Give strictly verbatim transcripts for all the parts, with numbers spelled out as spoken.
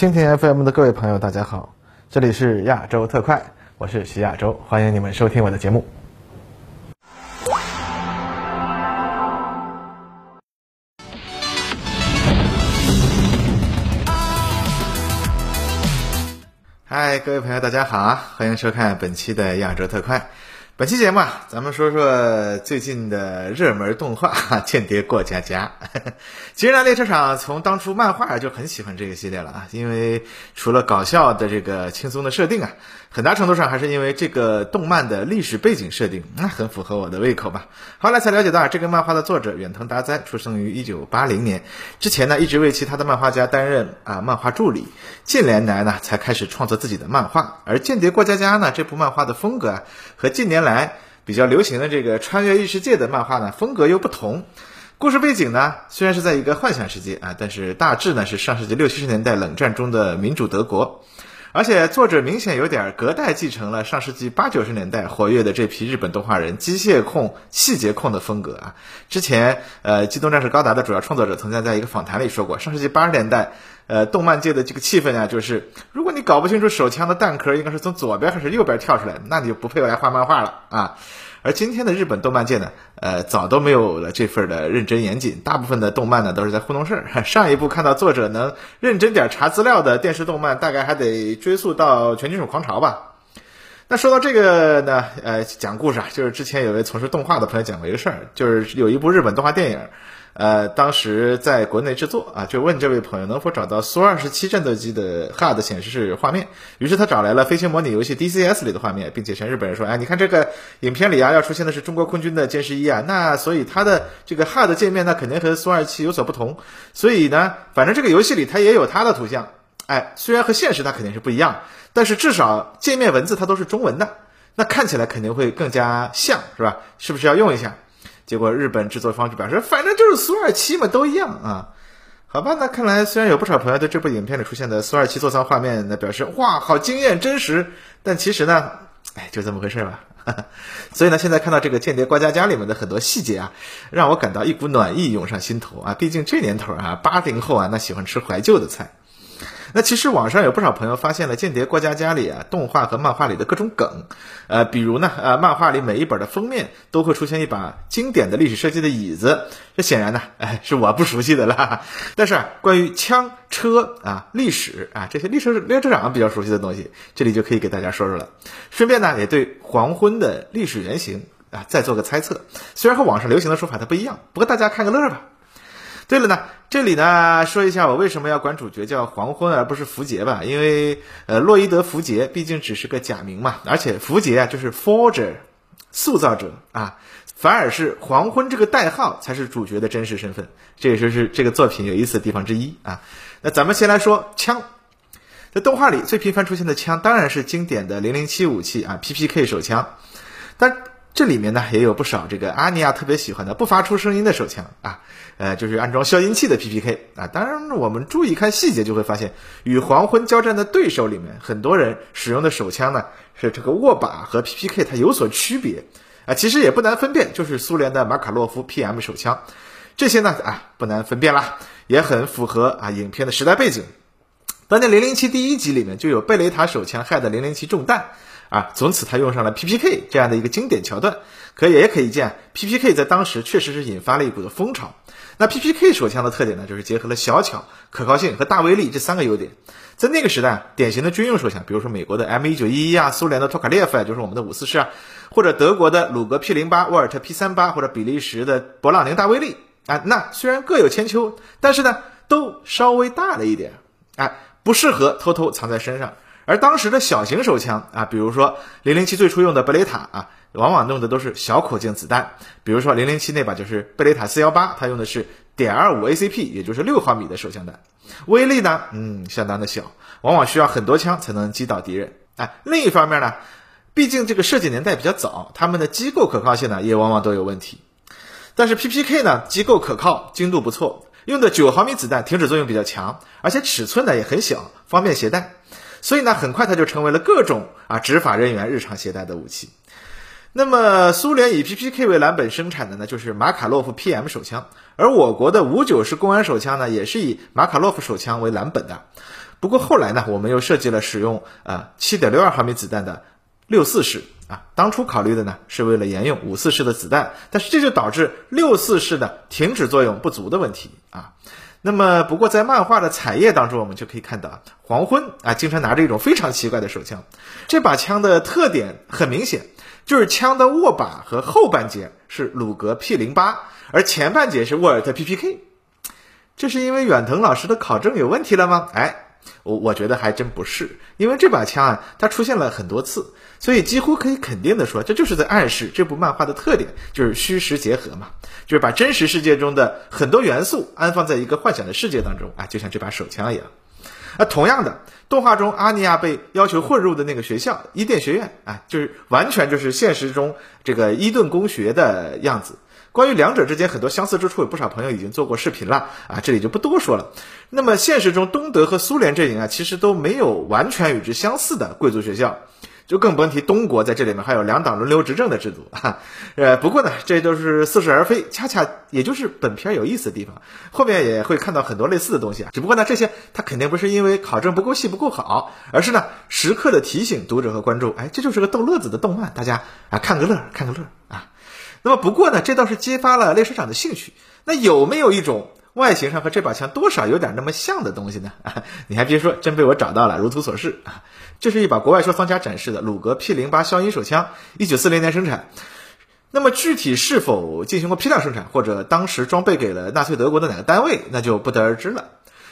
蜻蜓 F M 的各位朋友，大家好，这里是亚洲特快，我是徐亚洲，欢迎你们收听我的节目。嗨，各位朋友，大家好啊！欢迎收看本期的亚洲特快。本期节目啊，咱们说说最近的热门动画《间谍过家家》。其实呢，列车厂从当初漫画就很喜欢这个系列了啊，因为除了搞笑的这个轻松的设定啊，很大程度上还是因为这个动漫的历史背景设定，那很符合我的胃口吧。后来才了解到啊，这个漫画的作者远藤达哉出生于一九八零年，之前呢一直为其他的漫画家担任啊漫画助理，近年来呢才开始创作自己的漫画。而《间谍过家家》呢这部漫画的风格啊，和近年来比较流行的这个穿越异世界的漫画呢风格又不同，故事背景呢虽然是在一个幻想世界啊，但是大致呢是上世纪六七十年代冷战中的民主德国，而且作者明显有点隔代继承了上世纪八九十年代活跃的这批日本动画人机械控细节控的风格啊。之前呃《机动战士高达》的主要创作者曾经在一个访谈里说过，上世纪八十年代呃，动漫界的这个气氛啊，就是如果你搞不清楚手枪的弹壳应该是从左边还是右边跳出来，那你就不配来画漫画了啊。而今天的日本动漫界呢，呃，早都没有了这份的认真严谨，大部分的动漫呢都是在糊弄事儿。上一部看到作者能认真点查资料的电视动漫，大概还得追溯到《全金属狂潮》吧。那说到这个呢，呃，讲故事啊，就是之前有位从事动画的朋友讲过一个事儿，就是有一部日本动画电影。呃，当时在国内制作啊，就问这位朋友能否找到苏二十七战斗机的 H U D 显示式画面。于是他找来了飞行模拟游戏 D C S 里的画面，并且向日本人说：“哎，你看这个影片里啊，要出现的是中国空军的歼十一啊，那所以它的这个 H U D 界面呢，肯定和苏二十七有所不同。所以呢，反正这个游戏里它也有它的图像，哎，虽然和现实它肯定是不一样，但是至少界面文字它都是中文的，那看起来肯定会更加像，是吧？是不是要用一下？”结果日本制作方就表示，反正就是苏二十七嘛，都一样啊。好吧，那看来虽然有不少朋友对这部影片里出现的苏二十七座舱画面呢表示哇好惊艳真实，但其实呢哎就这么回事吧。所以呢，现在看到这个《间谍过家家》里面的很多细节啊，让我感到一股暖意涌上心头啊。毕竟这年头啊，八零后啊那喜欢吃怀旧的菜。那其实网上有不少朋友发现了《间谍过家家》里啊动画和漫画里的各种梗，呃，比如呢，呃，漫画里每一本的封面都会出现一把经典的历史设计的椅子，这显然呢，哎，是我不熟悉的啦。但是、啊、关于枪、车啊、历史啊这些历史列车长比较熟悉的东西，这里就可以给大家说说了。顺便呢，也对黄昏的历史原型啊再做个猜测，虽然和网上流行的说法它不一样，不过大家看个乐吧。对了呢，这里呢说一下我为什么要管主角叫黄昏而不是福杰吧，因为呃洛伊德福杰毕竟只是个假名嘛，而且福杰啊就是 forger 塑造者啊，反而是黄昏这个代号才是主角的真实身份，这也就是这个作品有意思的地方之一啊。那咱们先来说枪。在动画里最频繁出现的枪当然是经典的零零七武器啊 P P K 手枪，但这里面呢也有不少这个阿尼亚特别喜欢的不发出声音的手枪啊，呃，就是安装消音器的 P P K 啊。当然我们注意看细节就会发现，与黄昏交战的对手里面很多人使用的手枪呢是这个握把和 P P K 它有所区别啊，其实也不难分辨，就是苏联的马卡洛夫 P M 手枪，这些呢啊不难分辨啦，也很符合啊影片的时代背景。当年零零七第一集里面就有贝雷塔手枪害的零零七中弹啊，从此他用上了 P P K 这样的一个经典桥段，可也可以见 P P K 在当时确实是引发了一股的风潮。那 P P K 手枪的特点呢，就是结合了小巧、可靠性和大威力这三个优点。在那个时代，典型的军用手枪，比如说美国的 M一九一一 啊，苏联的托卡列夫啊，就是我们的五四式啊，或者德国的鲁格 P零八、沃尔特 P三八 或者比利时的勃朗宁大威力啊，那虽然各有千秋，但是呢，都稍微大了一点，啊，不适合偷偷藏在身上。而当时的小型手枪啊，比如说零零七最初用的贝雷塔啊，往往用的都是小口径子弹，比如说零零七那把就是贝雷塔四一八，它用的是 点二五 A C P， 也就是六毫米的手枪弹，威力呢，嗯，相当的小，往往需要很多枪才能击倒敌人。哎，另一方面呢，毕竟这个设计年代比较早，他们的机构可靠性呢也往往都有问题。但是 P P K 呢，机构可靠，精度不错，用的九毫米子弹停止作用比较强，而且尺寸呢也很小，方便携带。所以呢，很快它就成为了各种啊执法人员日常携带的武器。那么，苏联以 P P K 为蓝本生产的呢，就是马卡洛夫 P M 手枪，而我国的五九式公安手枪呢，也是以马卡洛夫手枪为蓝本的。不过后来呢，我们又设计了使用啊 七点六二 毫米子弹的六四式啊，当初考虑的呢是为了沿用五四式的子弹，但是这就导致六四式的停止作用不足的问题啊。那么不过在漫画的彩页当中，我们就可以看到黄昏啊经常拿着一种非常奇怪的手枪，这把枪的特点很明显，就是枪的握把和后半截是鲁格 P零八， 而前半截是沃尔特 P P K。 这是因为远藤老师的考证有问题了吗？哎，我我觉得还真不是，因为这把枪啊它出现了很多次，所以几乎可以肯定的说，这就是在暗示这部漫画的特点就是虚实结合嘛，就是把真实世界中的很多元素安放在一个幻想的世界当中啊，就像这把手枪一样。啊，同样的，动画中阿尼亚被要求混入的那个学校伊甸学院啊，就是完全就是现实中这个伊顿公学的样子。关于两者之间很多相似之处，有不少朋友已经做过视频了啊，这里就不多说了。那么现实中东德和苏联阵营啊，其实都没有完全与之相似的贵族学校，就更甭提东国在这里面还有两党轮流执政的制度啊。呃，不过呢，这都是似是而非，恰恰也就是本片有意思的地方。后面也会看到很多类似的东西啊，只不过呢，这些它肯定不是因为考证不够细不够好，而是呢时刻的提醒读者和观众，哎，这就是个逗乐子的动漫，大家啊看个乐，看个乐啊。那么不过呢，这倒是激发了类社长的兴趣。那有没有一种外形上和这把枪多少有点那么像的东西呢？啊，你还别说，真被我找到了，如图所示啊。这是一把国外收藏家展示的鲁格 P零八 消音手枪，一九四零年生产。那么具体是否进行过批量生产，或者当时装备给了纳粹德国的哪个单位，那就不得而知了。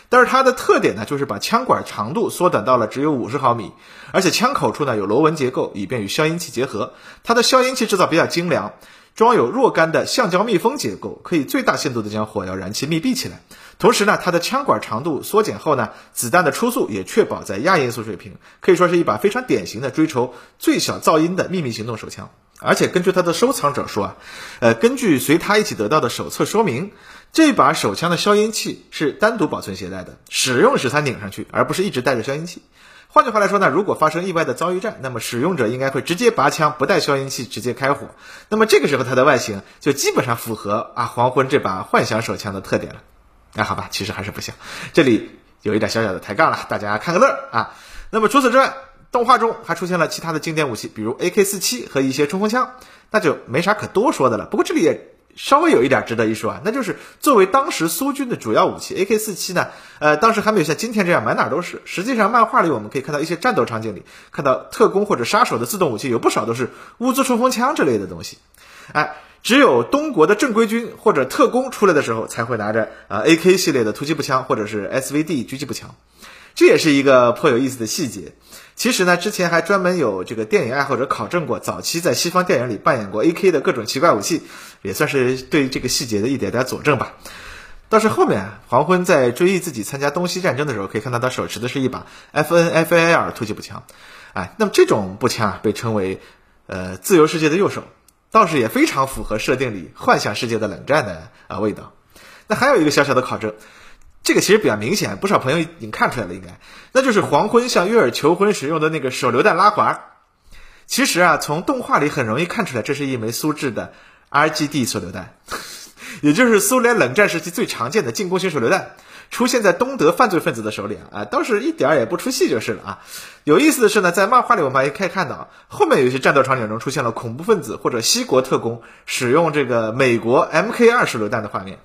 但是它的特点呢，就是把枪管长度缩短到了只有五十毫米，而且枪口处呢有螺纹结构，以便与消音器结合。它的消音器制造比较精良，装有若干的橡胶密封结构，可以最大限度地将火药燃气密闭起来。同时呢，它的枪管长度缩减后呢，子弹的出速也确保在亚音速水平，可以说是一把非常典型的追求最小噪音的秘密行动手枪。而且根据它的收藏者说啊，呃，根据随他一起得到的手册说明，这把手枪的消音器是单独保存携带的，使用时才拧上去，而不是一直带着消音器。换句话来说呢，如果发生意外的遭遇战，那么使用者应该会直接拔枪，不带消音器直接开火。那么这个时候它的外形就基本上符合啊黄昏这把幻想手枪的特点了。啊，好吧，其实还是不像，这里有一点小小的抬杠了，大家看个乐啊。那么除此之外，动画中还出现了其他的经典武器，比如 A K 四七 和一些冲锋枪，那就没啥可多说的了。不过这里也稍微有一点值得一说啊，那就是作为当时苏军的主要武器 A K 四七 呢，呃，当时还没有像今天这样满哪都是。实际上漫画里我们可以看到一些战斗场景里，看到特工或者杀手的自动武器有不少都是乌兹冲锋枪之类的东西。哎，只有东国的正规军或者特工出来的时候才会拿着呃 A K 系列的突击步枪或者是 S V D 狙击步枪。这也是一个颇有意思的细节。其实呢，之前还专门有这个电影爱好者考证过，早期在西方电影里扮演过 A K 的各种奇怪武器，也算是对这个细节的一点点佐证吧。倒是后面黄昏在追忆自己参加东西战争的时候，可以看到他手持的是一把 F N F A L 突击步枪。哎，那么这种步枪啊，被称为呃自由世界的右手，倒是也非常符合设定里幻想世界的冷战的啊味道。那还有一个小小的考证。这个其实比较明显，不少朋友已经看出来了，应该那就是黄昏向月儿求婚时用的那个手榴弹拉环。其实啊，从动画里很容易看出来，这是一枚苏制的 R G D 手榴弹，也就是苏联冷战时期最常见的进攻型手榴弹，出现在东德犯罪分子的手里啊，倒是一点也不出戏就是了啊。有意思的是呢，在漫画里我们还可以看到，后面有些战斗场景中出现了恐怖分子或者西国特工使用这个美国 M K 二 手榴弹的画面。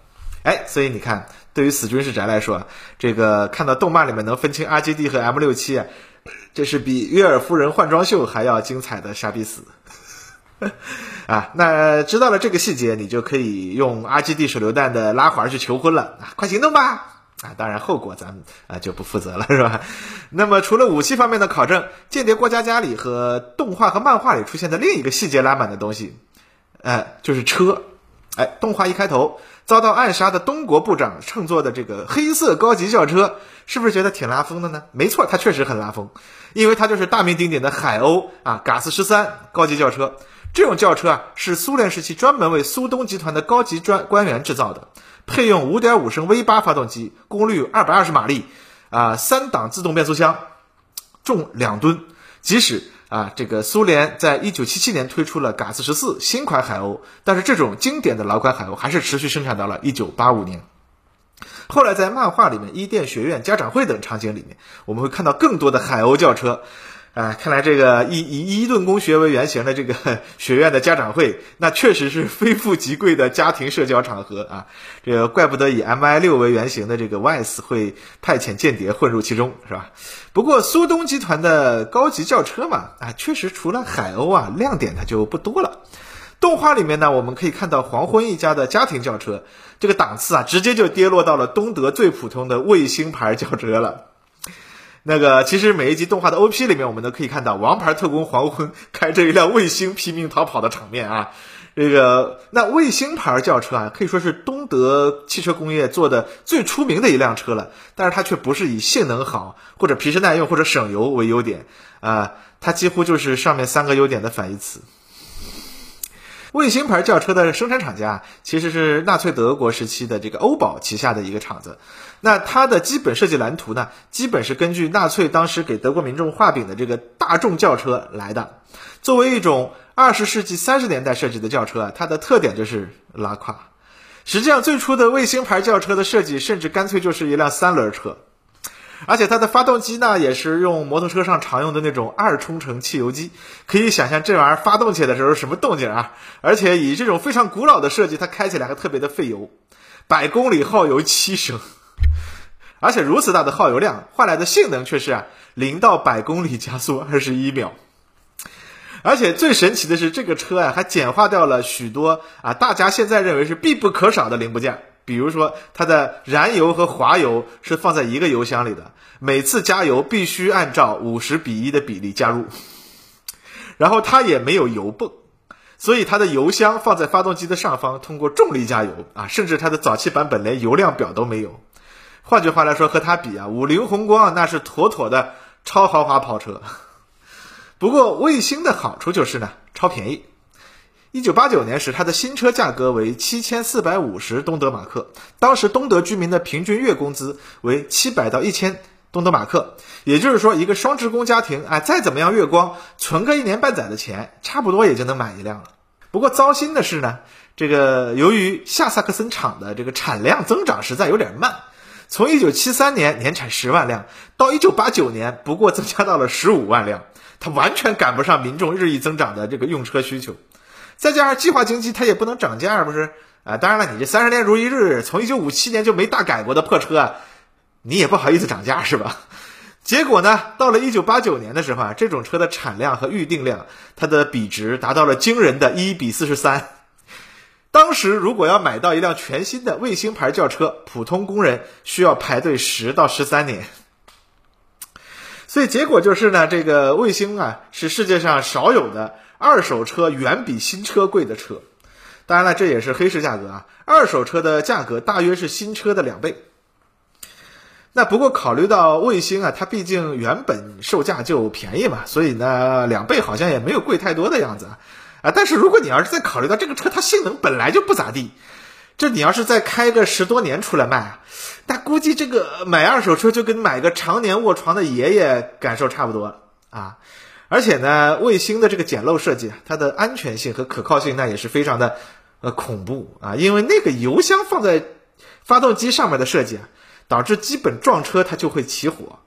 哎，所以你看，对于死军事宅来说，这个看到动漫里面能分清 R G D 和 M 六七 啊，这是比约尔夫人换装秀还要精彩的傻逼死啊！那知道了这个细节，你就可以用 R G D 手榴弹的拉环去求婚了啊！快行动吧！啊，当然后果咱们啊就不负责了，是吧？那么除了武器方面的考证，《间谍过家家》里和动画和漫画里出现的另一个细节拉满的东西，呃，就是车。哎，动画一开头，遭到暗杀的东国部长乘坐的这个黑色高级轿车，是不是觉得挺拉风的呢？没错，它确实很拉风，因为它就是大名鼎鼎的海鸥啊，嘎斯十三高级轿车。这种轿车啊，是苏联时期专门为苏东集团的高级专官员制造的，配用 五点五升 V 八 发动机，功率二百二十马力，啊，三档自动变速箱，重两吨。即使啊，这个苏联在一九七七年推出了嘎斯十四新款海鸥，但是这种经典的老款海鸥还是持续生产到了一九八五年。后来在漫画里面、伊甸学院、家长会等场景里面，我们会看到更多的海鸥轿车。哎，看来这个以以伊顿公学为原型的这个学院的家长会，那确实是非富即贵的家庭社交场合啊。这个怪不得以 M I 六 为原型的这个 Vice 会派遣间谍混入其中，是吧？不过苏东集团的高级轿车嘛，啊，确实除了海鸥啊，亮点它就不多了。动画里面呢，我们可以看到黄昏一家的家庭轿车，这个档次啊，直接就跌落到了东德最普通的卫星牌轿车了。那个，其实每一集动画的 O P 里面，我们都可以看到王牌特工黄昏开着一辆卫星拼命逃跑的场面啊。这个，那卫星牌轿车啊，可以说是东德汽车工业做的最出名的一辆车了，但是它却不是以性能好或者皮实耐用或者省油为优点啊，它几乎就是上面三个优点的反义词。卫星牌轿车的生产厂家其实是纳粹德国时期的这个欧宝旗下的一个厂子，那它的基本设计蓝图呢，基本是根据纳粹当时给德国民众画饼的这个大众轿车来的。作为一种二十世纪三十年代设计的轿车啊，它的特点就是拉胯。实际上最初的卫星牌轿车的设计甚至干脆就是一辆三轮车，而且它的发动机呢，也是用摩托车上常用的那种二冲程汽油机，可以想象这玩意儿发动起来的时候什么动静啊！而且以这种非常古老的设计，它开起来还特别的费油，百公里耗油七升，而且如此大的耗油量换来的性能却是啊，零到百公里加速二十一秒。而且最神奇的是，这个车啊还简化掉了许多啊，大家现在认为是必不可少的零部件。比如说它的燃油和滑油是放在一个油箱里的，每次加油必须按照五十比一的比例加入，然后它也没有油泵，所以它的油箱放在发动机的上方，通过重力加油啊，甚至它的早期版本连油量表都没有。换句话来说，和它比啊，五菱宏光那是妥妥的超豪华跑车。不过卫星的好处就是呢，超便宜。一九八九年时，它的新车价格为七千四百五十东德马克，当时东德居民的平均月工资为七百到一千东德马克，也就是说一个双职工家庭啊，再怎么样月光存个一年半载的钱，差不多也就能买一辆了。不过糟心的是呢，这个由于下萨克森厂的这个产量增长实在有点慢，从一九七三年年产十万辆到一九八九年不过增加到了十五万辆，它完全赶不上民众日益增长的这个用车需求。再加上计划经济，它也不能涨价，不是啊？当然了，你这三十年如一日，从一九五七年就没大改过的破车，你也不好意思涨价，是吧？结果呢，到了一九八九年的时候啊，这种车的产量和预定量，它的比值达到了惊人的一比四十三。当时如果要买到一辆全新的卫星牌轿车，普通工人需要排队十到十三年。所以结果就是呢，这个卫星啊是世界上少有的二手车远比新车贵的车。当然了，这也是黑市价格啊，二手车的价格大约是新车的两倍。那不过考虑到卫星啊，它毕竟原本售价就便宜嘛，所以呢两倍好像也没有贵太多的样子啊。但是如果你要是再考虑到这个车它性能本来就不咋地，这你要是再开个十多年出来卖啊，那估计这个买二手车就跟买个常年卧床的爷爷感受差不多啊。而且呢，卫星的这个简陋设计，它的安全性和可靠性那也是非常的呃恐怖啊，因为那个油箱放在发动机上面的设计啊，导致基本撞车它就会起火，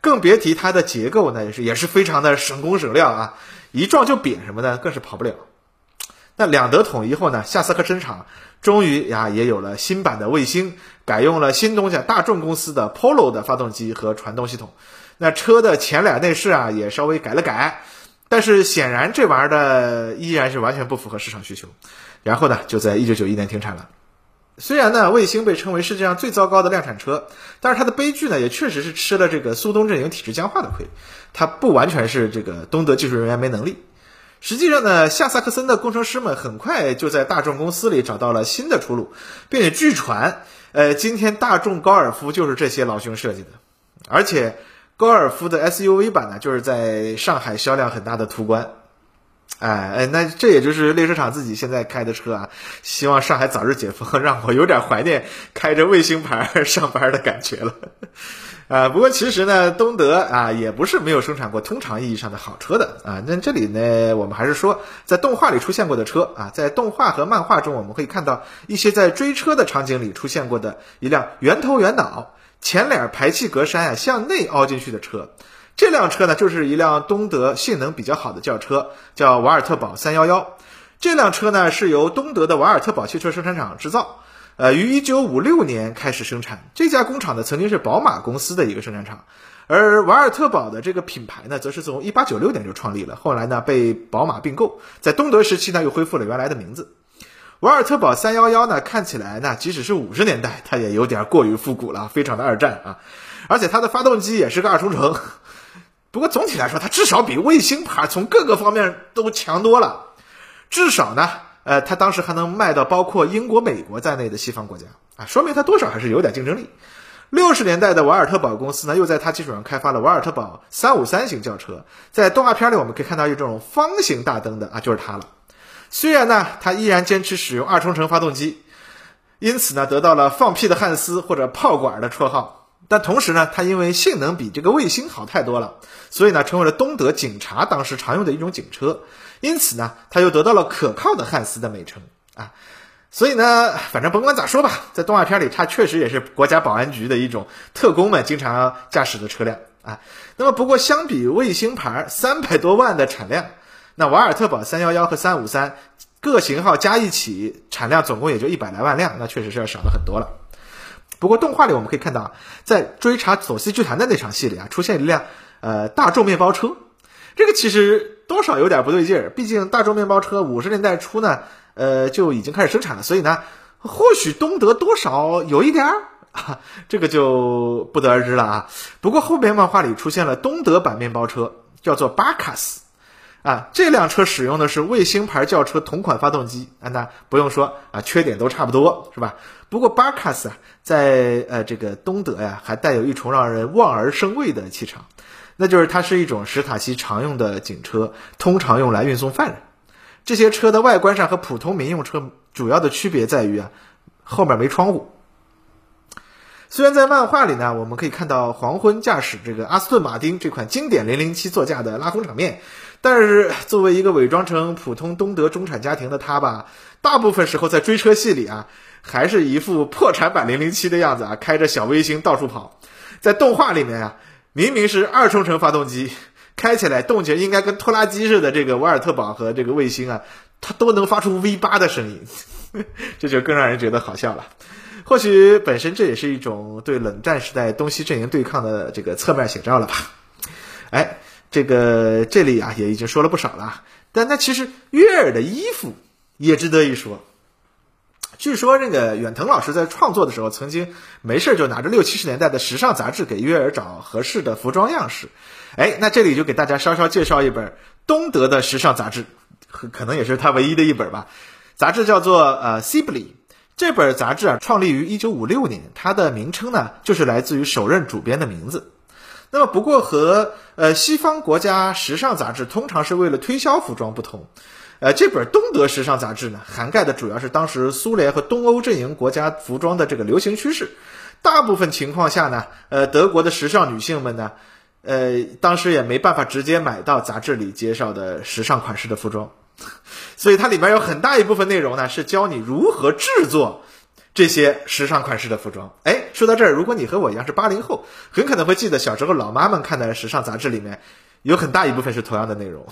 更别提它的结构呢也是也是非常的省工省料啊，一撞就扁什么的更是跑不了。那两德统一后呢，下萨克森厂终于呀也有了新版的卫星，改用了新东家大众公司的 Polo 的发动机和传动系统。那车的前脸内饰啊也稍微改了改，但是显然这玩意儿的依然是完全不符合市场需求。然后呢，就在一九九一年停产了。虽然呢，卫星被称为世界上最糟糕的量产车，但是它的悲剧呢，也确实是吃了这个苏东阵营体制僵化的亏。它不完全是这个东德技术人员没能力。实际上呢，下萨克森的工程师们很快就在大众公司里找到了新的出路，并且据传，呃，今天大众高尔夫就是这些老兄设计的。而且，高尔夫的 S U V 版呢，就是在上海销量很大的途观。哎哎，那这也就是列车厂自己现在开的车啊。希望上海早日解封，让我有点怀念开着卫星牌上班的感觉了。呃，不过其实呢，东德啊也不是没有生产过通常意义上的好车的啊。那这里呢，我们还是说在动画里出现过的车啊，在动画和漫画中，我们可以看到一些在追车的场景里出现过的一辆圆头圆脑、前脸排气格栅啊向内凹进去的车。这辆车呢，就是一辆东德性能比较好的轿车，叫瓦尔特堡三一一。这辆车呢，是由东德的瓦尔特堡汽车生产厂制造。呃，于一九五六年开始生产。这家工厂呢，曾经是宝马公司的一个生产厂，而瓦尔特堡的这个品牌呢，则是从一八九六年就创立了，后来呢被宝马并购，在东德时期呢又恢复了原来的名字。瓦尔特堡三一一呢，看起来呢，即使是五十年代，它也有点过于复古了，非常的二战啊。而且它的发动机也是个二冲程，不过总体来说，它至少比卫星牌从各个方面都强多了，至少呢。呃，它当时还能卖到包括英国、美国在内的西方国家啊，说明它多少还是有点竞争力。六十年代的瓦尔特堡公司呢，又在它基础上开发了瓦尔特堡三五三型轿车，在动画片里我们可以看到一种方形大灯的啊，就是它了。虽然呢，它依然坚持使用二冲程发动机，因此呢，得到了放屁的汉斯或者炮管的绰号。但同时呢，它因为性能比这个卫星好太多了，所以呢，成为了东德警察当时常用的一种警车。因此呢，它又得到了可靠的汉斯的美称啊。所以呢，反正甭管咋说吧，在动画片里，它确实也是国家保安局的一种特工们经常驾驶的车辆啊。那么，不过相比卫星牌三百多万的产量，那瓦尔特堡三一一和三五三各型号加一起产量总共也就一百来万辆，那确实是要少了很多了。不过动画里我们可以看到，在追查走私巨团的那场戏里啊，出现一辆呃大众面包车，这个其实多少有点不对劲儿。毕竟大众面包车五十年代初呢，呃就已经开始生产了，所以呢，或许东德多少有一点儿啊，这个就不得而知了啊。不过后面漫画里出现了东德版面包车，叫做 Barkas。啊，这辆车使用的是卫星牌轿车同款发动机啊，那不用说啊，缺点都差不多，是吧？不过 Barkas 啊，在呃这个东德呀、啊，还带有一重让人望而生畏的气场，那就是它是一种史塔西常用的警车，通常用来运送犯人。这些车的外观上和普通民用车主要的区别在于啊，后面没窗户。虽然在漫画里呢，我们可以看到黄昏驾驶这个阿斯顿马丁这款经典零零七座驾的拉风场面，但是作为一个伪装成普通东德中产家庭的他吧，大部分时候在追车戏里啊，还是一副破产版零零七的样子啊，开着小卫星到处跑。在动画里面啊，明明是二冲程发动机，开起来动静应该跟拖拉机似的，这个瓦尔特堡和这个卫星啊，它都能发出 V 八 的声音，呵呵，这就更让人觉得好笑了。或许本身这也是一种对冷战时代东西阵营对抗的这个侧面写照了吧。哎，这个这里啊也已经说了不少了，但那其实悦耳的衣服也值得一说。据说这个远藤老师在创作的时候，曾经没事就拿着六七十年代的时尚杂志给悦耳找合适的服装样式。哎，那这里就给大家稍稍介绍一本东德的时尚杂志，可能也是他唯一的一本吧。杂志叫做呃 Sibley。这本杂志啊，创立于一九五六年，它的名称呢，就是来自于首任主编的名字。那么，不过和呃西方国家时尚杂志通常是为了推销服装不同，呃，这本东德时尚杂志呢，涵盖的主要是当时苏联和东欧阵营国家服装的这个流行趋势。大部分情况下呢，呃，德国的时尚女性们呢，呃，当时也没办法直接买到杂志里介绍的时尚款式的服装。所以它里面有很大一部分内容呢，是教你如何制作这些时尚款式的服装。哎，说到这儿，如果你和我一样是八零后，很可能会记得小时候老妈们看的时尚杂志里面有很大一部分是同样的内容。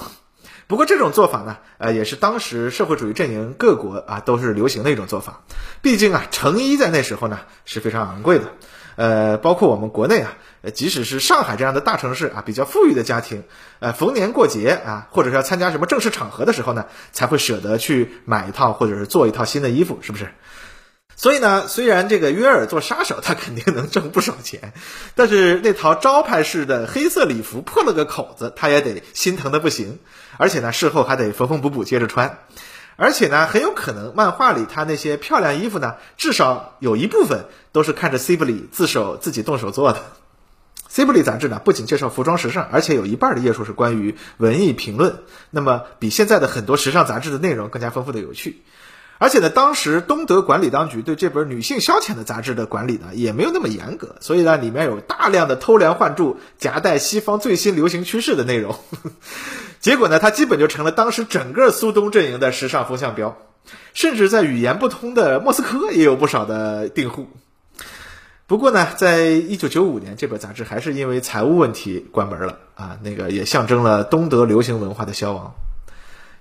不过这种做法呢，呃，也是当时社会主义阵营各国啊都是流行的一种做法。毕竟啊，成衣在那时候呢是非常昂贵的。呃，包括我们国内啊，即使是上海这样的大城市啊，比较富裕的家庭，呃，逢年过节啊，或者是要参加什么正式场合的时候呢，才会舍得去买一套或者是做一套新的衣服，是不是？所以呢，虽然这个约尔做杀手他肯定能挣不少钱，但是那套招牌式的黑色礼服破了个口子，他也得心疼的不行，而且呢，事后还得缝缝补补接着穿。而且呢，很有可能漫画里他那些漂亮衣服呢，至少有一部分都是看着 Sibley 自手自己动手做的。Sibley 杂志呢，不仅介绍服装时尚，而且有一半的页数是关于文艺评论，那么比现在的很多时尚杂志的内容更加丰富的有趣。而且呢，当时东德管理当局对这本女性消遣的杂志的管理呢，也没有那么严格，所以呢，里面有大量的偷梁换柱、夹带西方最新流行趋势的内容。结果呢，它基本就成了当时整个苏东阵营的时尚风向标，甚至在语言不通的莫斯科也有不少的订户。不过呢，在一九九五年，这本杂志还是因为财务问题关门了啊，那个也象征了东德流行文化的消亡。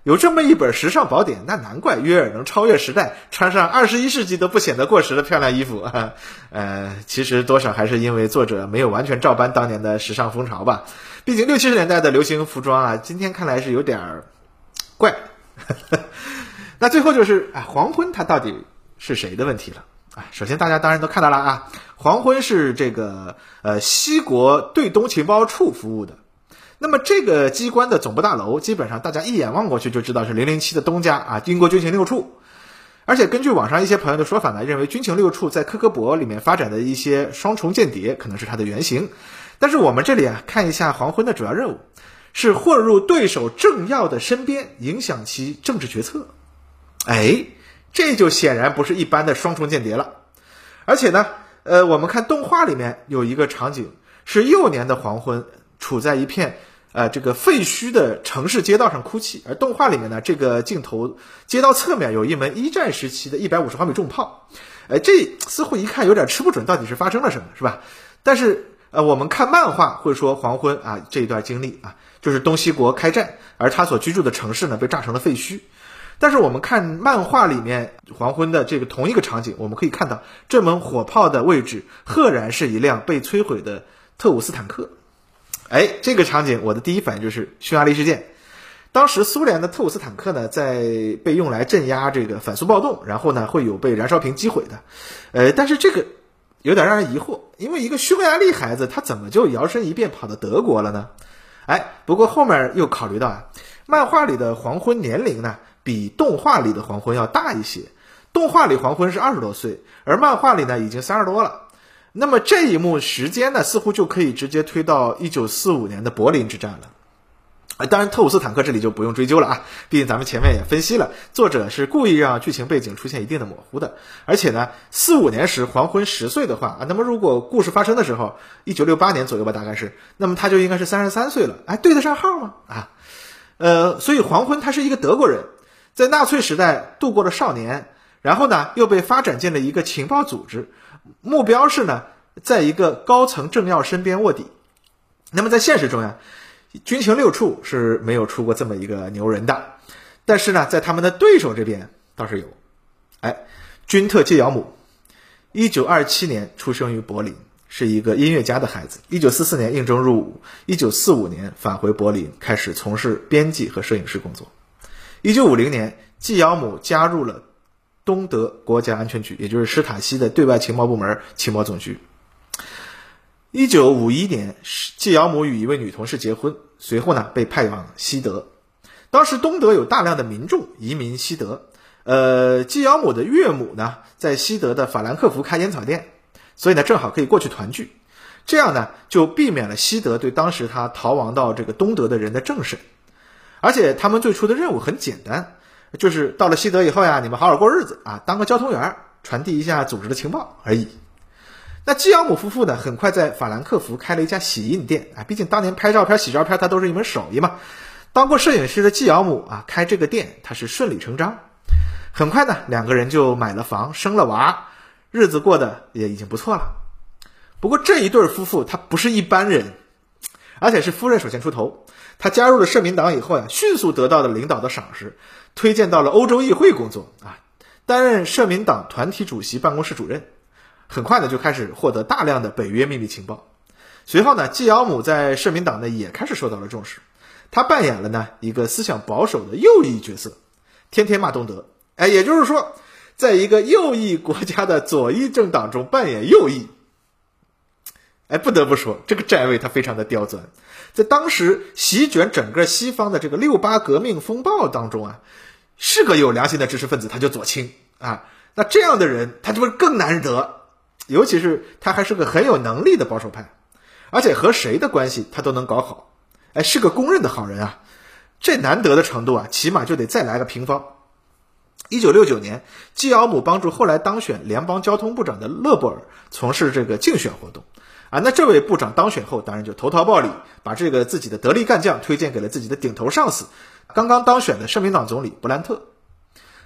有这么一本时尚宝典，那难怪约尔能超越时代，穿上二十一世纪都不显得过时的漂亮衣服啊。呃，其实多少还是因为作者没有完全照搬当年的时尚风潮吧，毕竟六七十年代的流行服装啊，今天看来是有点怪。那最后就是啊，黄昏它到底是谁的问题了啊？首先大家当然都看到了啊，黄昏是这个呃西国对东情报处服务的。那么这个机关的总部大楼，基本上大家一眼望过去就知道是零零七的东家啊，英国军情六处。而且根据网上一些朋友的说法呢，认为军情六处在科科博里面发展的一些双重间谍可能是它的原型。但是我们这里啊，看一下黄昏的主要任务，是混入对手政要的身边，影响其政治决策。哎，这就显然不是一般的双重间谍了。而且呢，呃，我们看动画里面有一个场景，是幼年的黄昏处在一片呃，这个废墟的城市街道上哭泣，而动画里面呢，这个镜头街道侧面有一门一战时期的一百五十毫米重炮，呃，这似乎一看有点吃不准到底是发生了什么，是吧？但是呃，我们看漫画会说黄昏啊这一段经历啊，就是东西国开战，而他所居住的城市呢被炸成了废墟。但是我们看漫画里面黄昏的这个同一个场景，我们可以看到这门火炮的位置赫然是一辆被摧毁的特伍斯坦克。哎，这个场景我的第一反应就是匈牙利事件。当时苏联的特伍斯坦克呢，在被用来镇压这个反苏暴动，然后呢会有被燃烧瓶击毁的。呃，但是这个有点让人疑惑，因为一个匈牙利孩子他怎么就摇身一变跑到德国了呢？哎，不过后面又考虑到啊，漫画里的黄昏年龄呢比动画里的黄昏要大一些，动画里黄昏是二十多岁，而漫画里呢已经三十多了。那么这一幕时间呢，似乎就可以直接推到一九四五年的柏林之战了。当然特伍斯坦克这里就不用追究了啊，毕竟咱们前面也分析了，作者是故意让剧情背景出现一定的模糊的。而且呢四五年时黄昏十岁的话啊，那么如果故事发生的时候一九六八年左右吧，大概是，那么他就应该是三十三岁了，哎，对得上号吗？啊，呃，所以黄昏他是一个德国人，在纳粹时代度过了少年，然后呢又被发展进了一个情报组织，目标是呢，在一个高层政要身边卧底。那么在现实中呀，军情六处是没有出过这么一个牛人的，但是呢，在他们的对手这边倒是有。哎，军特基尧姆，一九二七年出生于柏林，是一个音乐家的孩子。一九四四年应征入伍，一九四五年返回柏林，开始从事编辑和摄影师工作。一九五零年，基尧姆加入了东德国家安全局，也就是施塔西的对外情报部门情报总局。一九五一年，季尧姆与一位女同事结婚，随后呢被派往西德。当时东德有大量的民众移民西德，呃，季尧姆的岳母呢在西德的法兰克福开烟草店，所以呢正好可以过去团聚，这样呢就避免了西德对当时他逃亡到这个东德的人的政审。而且他们最初的任务很简单，就是到了西德以后呀，你们好好过日子啊，当个交通员，传递一下组织的情报而已。那基尧姆夫妇呢，很快在法兰克福开了一家洗印店啊，毕竟当年拍照片洗照片它都是一门手艺嘛。当过摄影师的基尧姆啊，开这个店他是顺理成章。很快呢，两个人就买了房，生了娃，日子过得也已经不错了。不过这一对夫妇他不是一般人，而且是夫人首先出头。他加入了社民党以后呀，迅速得到了领导的赏识，推荐到了欧洲议会工作啊，担任社民党团体主席办公室主任。很快呢，就开始获得大量的北约秘密情报。随后呢，季尧姆在社民党呢也开始受到了重视，他扮演了呢一个思想保守的右翼角色，天天骂东德。哎，也就是说，在一个右翼国家的左翼政党中扮演右翼。哎，不得不说，这个站位他非常的刁钻。在当时席卷整个西方的这个六八革命风暴当中啊，是个有良心的知识分子他就左倾啊，那这样的人他就会更难得，尤其是他还是个很有能力的保守派，而且和谁的关系他都能搞好，哎，是个公认的好人啊，这难得的程度啊，起码就得再来个平方。一九六九年，基奥姆帮助后来当选联邦交通部长的勒布尔从事这个竞选活动啊，那这位部长当选后当然就投桃报李，把这个自己的得力干将推荐给了自己的顶头上司，刚刚当选的社民党总理勃兰特。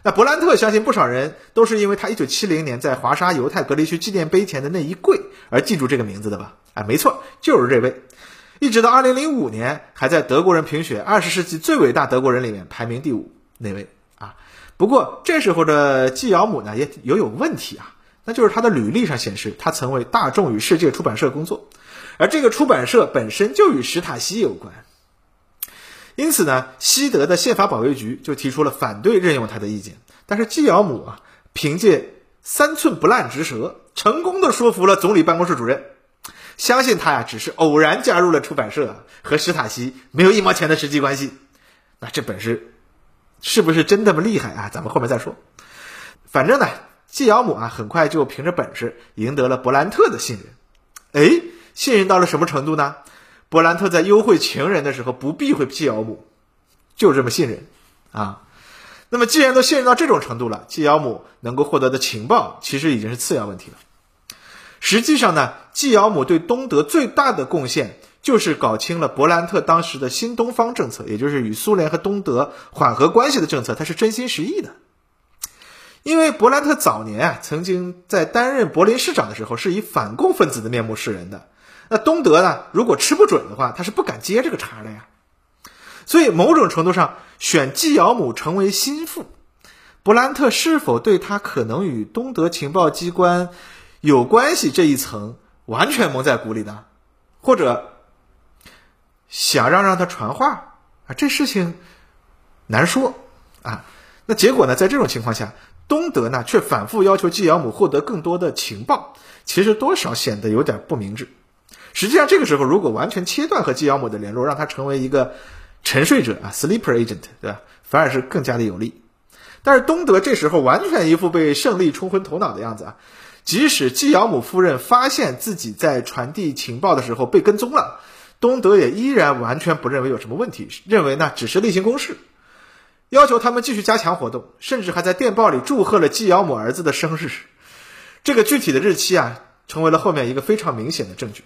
那勃兰特相信不少人都是因为他一九七零年在华沙犹太隔离区纪念碑前的那一跪而记住这个名字的吧？啊，没错，就是这位。一直到二零零五年还在德国人评选二十世纪最伟大德国人里面排名第五那位啊。不过这时候的纪尧姆呢也有有问题啊，那就是他的履历上显示他曾为大众与世界出版社工作，而这个出版社本身就与史塔西有关。因此呢，西德的宪法保卫局就提出了反对任用他的意见，但是基奥姆啊，凭借三寸不烂之舌，成功的说服了总理办公室主任，相信他呀、啊、只是偶然加入了出版社，和史塔西没有一毛钱的实际关系。那这本事是不是真那么厉害啊？咱们后面再说。反正呢，基奥姆啊，很快就凭着本事赢得了勃兰特的信任。诶，信任到了什么程度呢？勃兰特在幽会情人的时候不避讳基尧姆，就这么信任啊。那么既然都信任到这种程度了，基尧姆能够获得的情报其实已经是次要问题了。实际上呢，基尧姆对东德最大的贡献就是搞清了勃兰特当时的新东方政策，也就是与苏联和东德缓和关系的政策，他是真心实意的。因为勃兰特早年啊，曾经在担任柏林市长的时候是以反共分子的面目示人的，那东德呢，如果吃不准的话，他是不敢接这个茬的呀。所以某种程度上，选基尧姆成为心腹，勃兰特是否对他可能与东德情报机关有关系这一层完全蒙在鼓里呢？或者想让让他传话啊，这事情难说啊。那结果呢，在这种情况下，东德呢却反复要求基尧姆获得更多的情报，其实多少显得有点不明智。实际上这个时候如果完全切断和基尧姆的联络，让他成为一个沉睡者啊 sleeper agent， 对吧？反而是更加的有利。但是东德这时候完全一副被胜利冲昏头脑的样子啊，即使基尧姆夫人发现自己在传递情报的时候被跟踪了，东德也依然完全不认为有什么问题，认为那只是例行公事，要求他们继续加强活动，甚至还在电报里祝贺了基尧姆儿子的生日。这个具体的日期啊，成为了后面一个非常明显的证据。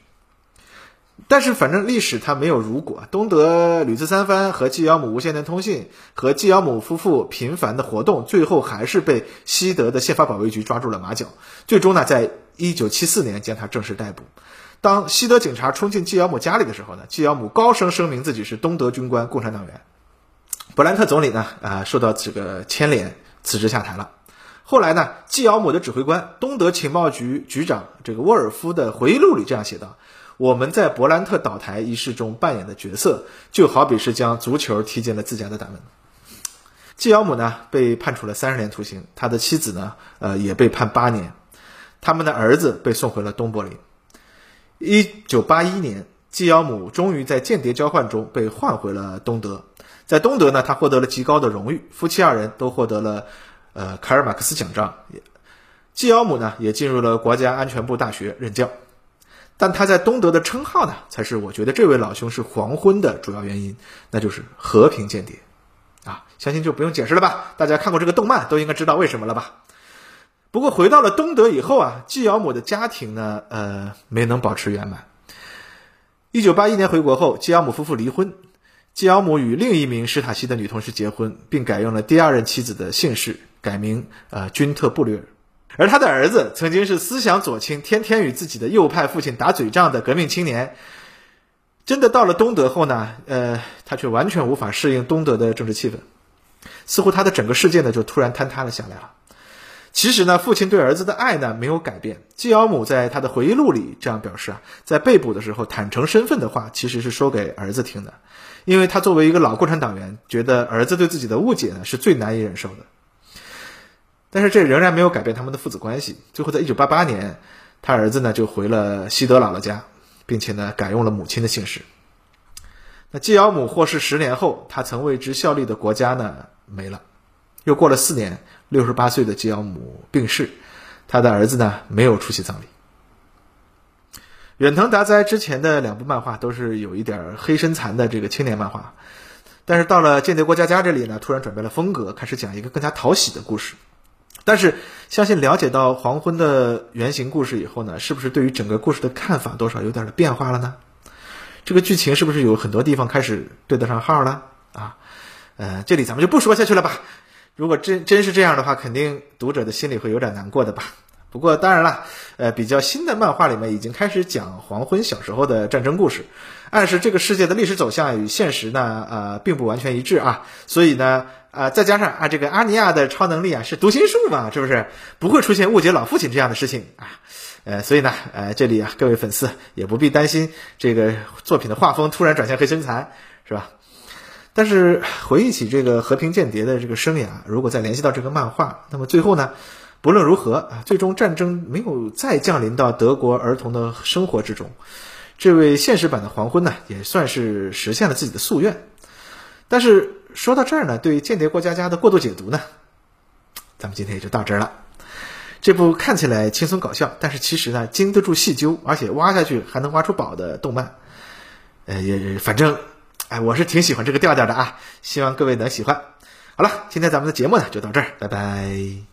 但是反正历史它没有如果，东德屡次三番和基尧姆无线电通信，和基尧姆夫妇频繁的活动，最后还是被西德的宪法保卫局抓住了马脚，最终呢在一九七四年将他正式逮捕。当西德警察冲进基尧姆家里的时候呢，基尧姆高声声明自己是东德军官共产党员。勃兰特总理呢啊受到这个牵连，辞职下台了。后来呢，基尧姆的指挥官东德情报局局长这个沃尔夫的回忆录里这样写道，我们在勃兰特倒台一事中扮演的角色，就好比是将足球踢进了自家的大门。基尧姆呢被判处了三十年徒刑，他的妻子呢呃也被判八年，他们的儿子被送回了东柏林。一九八一年，基尧姆终于在间谍交换中被换回了东德。在东德呢，他获得了极高的荣誉，夫妻二人都获得了呃凯尔马克斯奖章。基尧姆呢也进入了国家安全部大学任教。但他在东德的称号呢，才是我觉得这位老兄是黄昏的主要原因，那就是和平间谍啊，相信就不用解释了吧，大家看过这个动漫都应该知道为什么了吧。不过回到了东德以后啊，基尧姆的家庭呢呃，没能保持圆满。一九八一年回国后，基尧姆夫妇离婚，基尧姆与另一名史塔西的女同事结婚，并改用了第二任妻子的姓氏，改名呃君特布略尔。而他的儿子曾经是思想左倾，天天与自己的右派父亲打嘴仗的革命青年，真的到了东德后呢呃，他却完全无法适应东德的政治气氛，似乎他的整个世界呢就突然坍塌了下来了。其实呢，父亲对儿子的爱呢没有改变，基尧姆在他的回忆录里这样表示啊，在被捕的时候坦诚身份的话其实是说给儿子听的，因为他作为一个老共产党员，觉得儿子对自己的误解呢是最难以忍受的。但是这仍然没有改变他们的父子关系，最后在一九八八年，他儿子呢就回了西德姥姥家，并且呢改用了母亲的姓氏。那基尧姆获释十年后，他曾为之效力的国家呢没了。又过了四年，六十八岁的基尧姆病逝，他的儿子呢没有出席葬礼。远藤达哉之前的两部漫画都是有一点黑身残的这个青年漫画，但是到了间谍过家家这里呢，突然转变了风格，开始讲一个更加讨喜的故事。但是相信了解到黄昏的原型故事以后呢，是不是对于整个故事的看法多少有点的变化了呢？这个剧情是不是有很多地方开始对得上号了啊？呃，这里咱们就不说下去了吧。如果真真是这样的话，肯定读者的心里会有点难过的吧。不过当然了，呃，比较新的漫画里面已经开始讲黄昏小时候的战争故事，暗示这个世界的历史走向与现实呢，呃，并不完全一致啊。所以呢，呃，再加上啊，这个阿尼亚的超能力啊是读心术嘛，是不是？不会出现误解老父亲这样的事情啊。呃，所以呢，呃，这里啊，各位粉丝也不必担心这个作品的画风突然转向黑身残，是吧？但是回忆起这个和平间谍的这个生涯，如果再联系到这个漫画，那么最后呢？不论如何，最终战争没有再降临到德国儿童的生活之中。这位现实版的黄昏呢，也算是实现了自己的夙愿。但是说到这儿呢，对于间谍过家家的过度解读呢，咱们今天也就到这儿了。这部看起来轻松搞笑，但是其实呢经得住细究，而且挖下去还能挖出宝的动漫。呃，也反正哎，我是挺喜欢这个调调的啊，希望各位能喜欢。好了，今天咱们的节目呢就到这儿，拜拜。